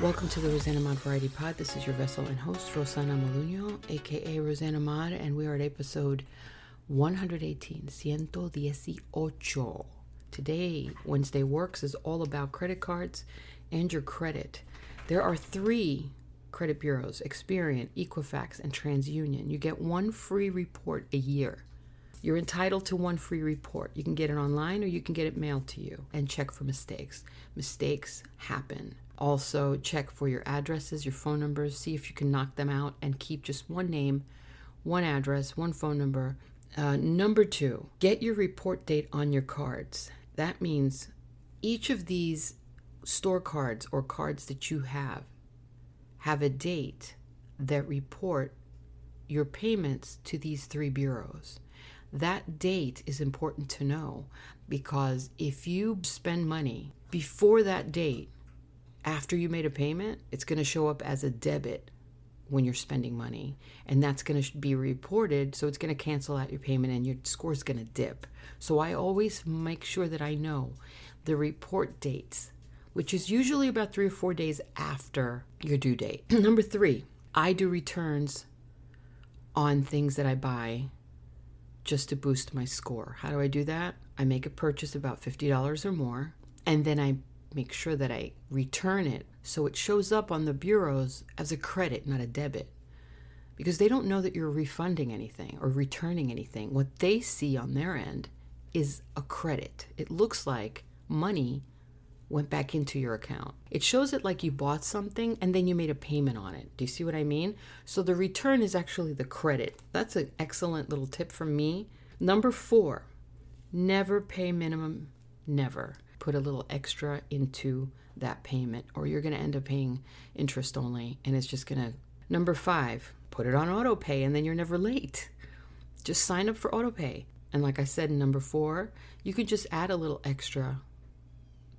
Welcome to the Rosanna Mod Variety Pod. This is your vessel and host, Rosanna Malunio, a.k.a. Rosanna Mod, and we are at episode 118, 118. Today, Wednesday Works is all about credit cards and your credit. There are 3 credit bureaus, Experian, Equifax, and TransUnion. You get 1 free report a year. You're entitled to 1 free report. You can get it online or you can get it mailed to you and check for mistakes. Mistakes happen. Also, check for your addresses, your phone numbers, see if you can knock them out, and keep just 1 name, 1 address, 1 phone number. Number 2, get your report date on your cards. That means each of these store cards or cards that you have a date that report your payments to these 3 bureaus. That date is important to know because if you spend money before that date, after you made a payment, it's going to show up as a debit when you're spending money, and that's going to be reported, so it's going to cancel out your payment and your score is going to dip. So I always make sure that I know the report dates, which is usually about 3 or 4 days after your due date. Number 3, I do returns on things that I buy just to boost my score. How do I do that? I make a purchase about $50 or more, and then I make sure that I return it so it shows up on the bureaus as a credit, not a debit, because they don't know that you're refunding anything or returning anything. What they see on their end is a credit. It looks like money went back into your account. It shows it like you bought something and then you made a payment on it. Do you see what I mean? So the return is actually the credit. That's an excellent little tip from me. Number 4, never pay minimum, never. Put a little extra into that payment or you're going to end up paying interest only and it's just going to... Number 5, put it on auto pay and then you're never late. Just sign up for auto pay. And like I said in number 4, you could just add a little extra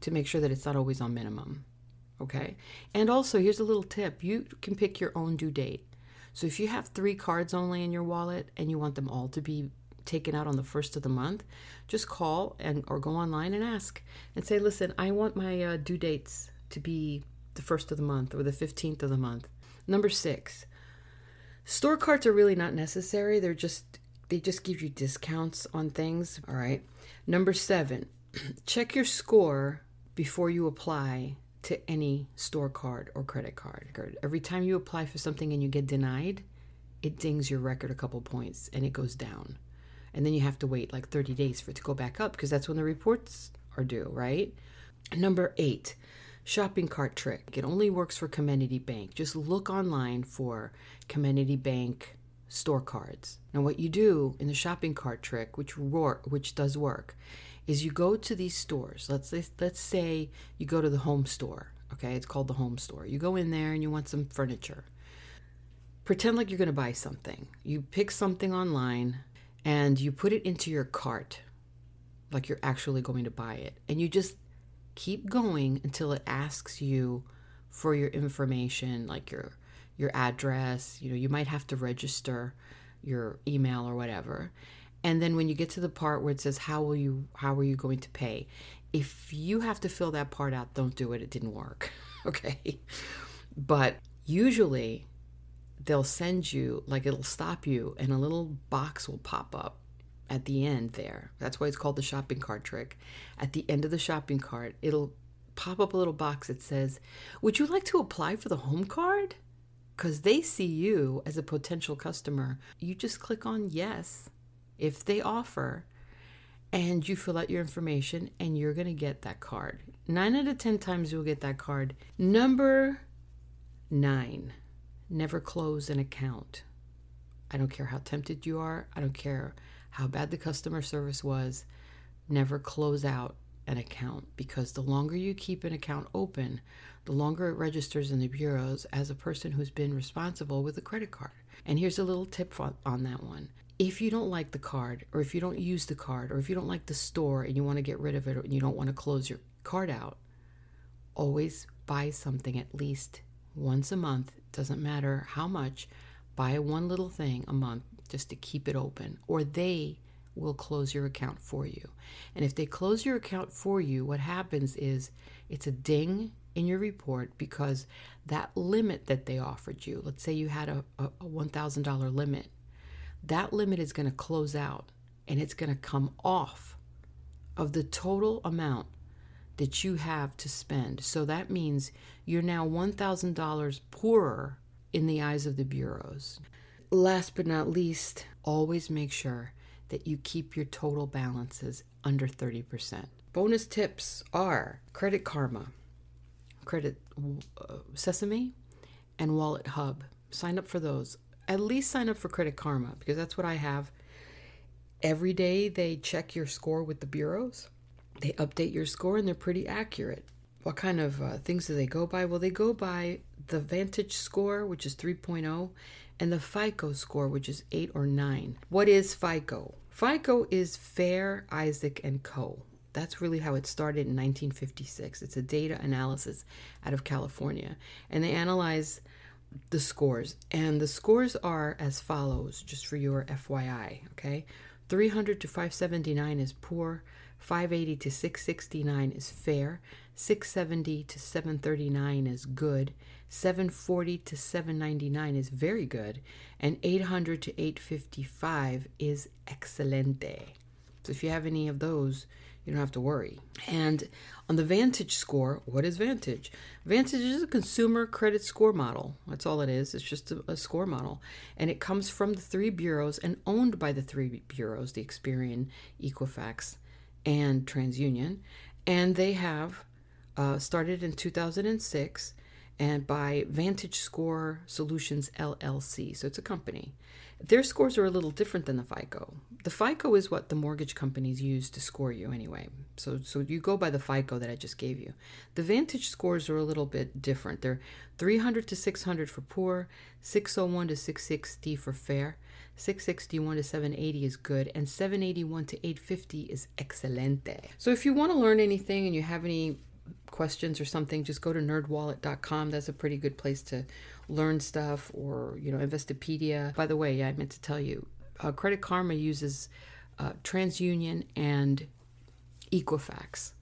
to make sure that it's not always on minimum. Okay? And also, here's a little tip. You can pick your own due date. So if you have 3 cards only in your wallet and you want them all to be taken out on the 1st of the month, just call and or go online and ask and say, listen, I want my due dates to be the 1st of the month or the 15th of the month. Number 6, store cards are really not necessary. They just give you discounts on things. All right. Number 7, check your score before you apply to any store card or credit card. Every time you apply for something and you get denied, it dings your record a couple points and it goes down. And then you have to wait like 30 days for it to go back up because that's when the reports are due, right? Number 8, shopping cart trick. It only works for Comenity Bank. Just look online for Comenity Bank store cards. Now what you do in the shopping cart trick, which does work, is you go to these stores. Let's say you go to the home store, okay? It's called the home store. You go in there and you want some furniture. Pretend like you're going to buy something. You pick something online and you put it into your cart like you're actually going to buy it. And you just keep going until it asks you for your information, like your address. You know, you might have to register your email or whatever. And then when you get to the part where it says, how are you going to pay? If you have to fill that part out, don't do it. It didn't work. Okay. But usually they'll send you, like it'll stop you, and a little box will pop up at the end there. That's why it's called the shopping cart trick. At the end of the shopping cart, it'll pop up a little box that says, would you like to apply for the home card? Because they see you as a potential customer. You just click on yes, if they offer, and you fill out your information, and you're going to get that card. 9 out of 10 times you'll get that card. Number 9. Never close an account. I don't care how tempted you are. I don't care how bad the customer service was. Never close out an account, because the longer you keep an account open, the longer it registers in the bureaus as a person who's been responsible with a credit card. And here's a little tip on that one. If you don't like the card, or if you don't use the card, or if you don't like the store and you want to get rid of it, or you don't want to close your card out, always buy something at least once a month. Doesn't matter how much. Buy one little thing a month just to keep it open, or they will close your account for you. And if they close your account for you, what happens is it's a ding in your report, because that limit that they offered you, let's say you had a $1,000 limit, that limit is going to close out, and it's going to come off of the total amount that you have to spend. So that means you're now $1,000 poorer in the eyes of the bureaus. Last but not least, always make sure that you keep your total balances under 30%. Bonus tips are Credit Karma, Credit Sesame, and Wallet Hub. Sign up for those. At least sign up for Credit Karma, because that's what I have. Every day they check your score with the bureaus. They update your score, and they're pretty accurate. What kind of things do they go by? Well, they go by the Vantage Score, which is 3.0, and the FICO score, which is 8 or 9. What is FICO? FICO is Fair, Isaac, and Co. That's really how it started in 1956. It's a data analysis out of California, and they analyze the scores. And the scores are as follows, just for your FYI, okay? 300 to 579 is poor, 580 to 669 is fair, 670 to 739 is good, 740 to 799 is very good, and 800 to 855 is excelente. So if you have any of those, you don't have to worry. And on the Vantage score, what is Vantage? Vantage is a consumer credit score model. That's all it is. It's just a score model. And it comes from the three bureaus and owned by the three bureaus, the Experian, Equifax, and TransUnion. And they have started in 2006 and by Vantage Score Solutions LLC. So it's a company. Their scores are a little different than the FICO. The FICO is what the mortgage companies use to score you anyway. So you go by the FICO that I just gave you. The Vantage scores are a little bit different. They're 300 to 600 for poor, 601 to 660 for fair, 661 to 780 is good, and 781 to 850 is excelente. So if you want to learn anything and you have any questions or something, just go to nerdwallet.com. That's a pretty good place to learn stuff, or, you know, Investopedia. By the way, I meant to tell you, Credit Karma uses TransUnion and Equifax.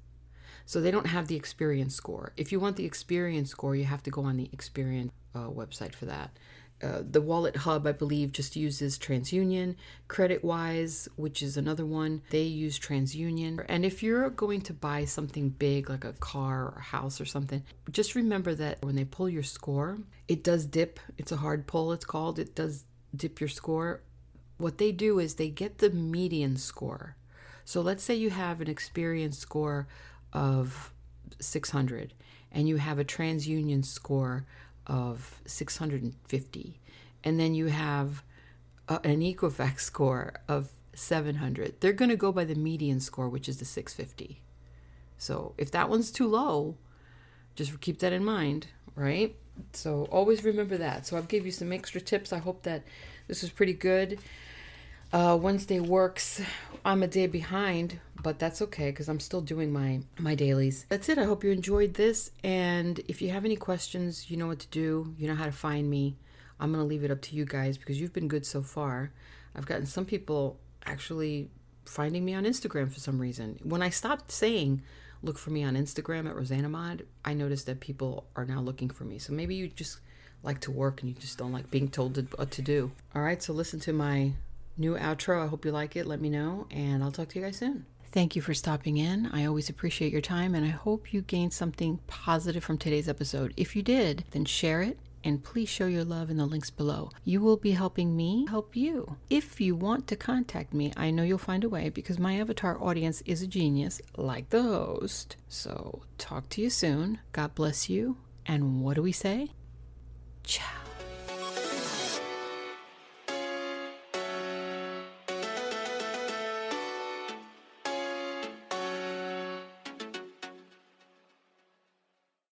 So they don't have the Experian score. If you want the Experian score, you have to go on the Experian website for that. The Wallet Hub, I believe, just uses TransUnion. CreditWise, which is another one, they use TransUnion. And if you're going to buy something big, like a car or a house or something, just remember that when they pull your score, it does dip. It's a hard pull, it's called. It does dip your score. What they do is they get the median score. So let's say you have an Experian score of 600 and you have a TransUnion score of 650, and then you have an Equifax score of 700. They're going to go by the median score, which is the 650. So if that one's too low, just keep that in mind, right? So always remember that. So I'll give you some extra tips. I hope that this was pretty good. Wednesday works. I'm a day behind, but that's okay because I'm still doing my dailies. That's it. I hope you enjoyed this. And if you have any questions, you know what to do. You know how to find me. I'm going to leave it up to you guys because you've been good so far. I've gotten some people actually finding me on Instagram for some reason. When I stopped saying look for me on Instagram at Rosanna Mod, I noticed that people are now looking for me. So maybe you just like to work and you just don't like being told what to do. All right. So listen to my new outro. I hope you like it. Let me know, and I'll talk to you guys soon. Thank you for stopping in. I always appreciate your time, and I hope you gained something positive from today's episode. If you did, then share it, and please show your love in the links below. You will be helping me help you. If you want to contact me, I know you'll find a way because my avatar audience is a genius like the host. So talk to you soon. God bless you. And what do we say? Ciao.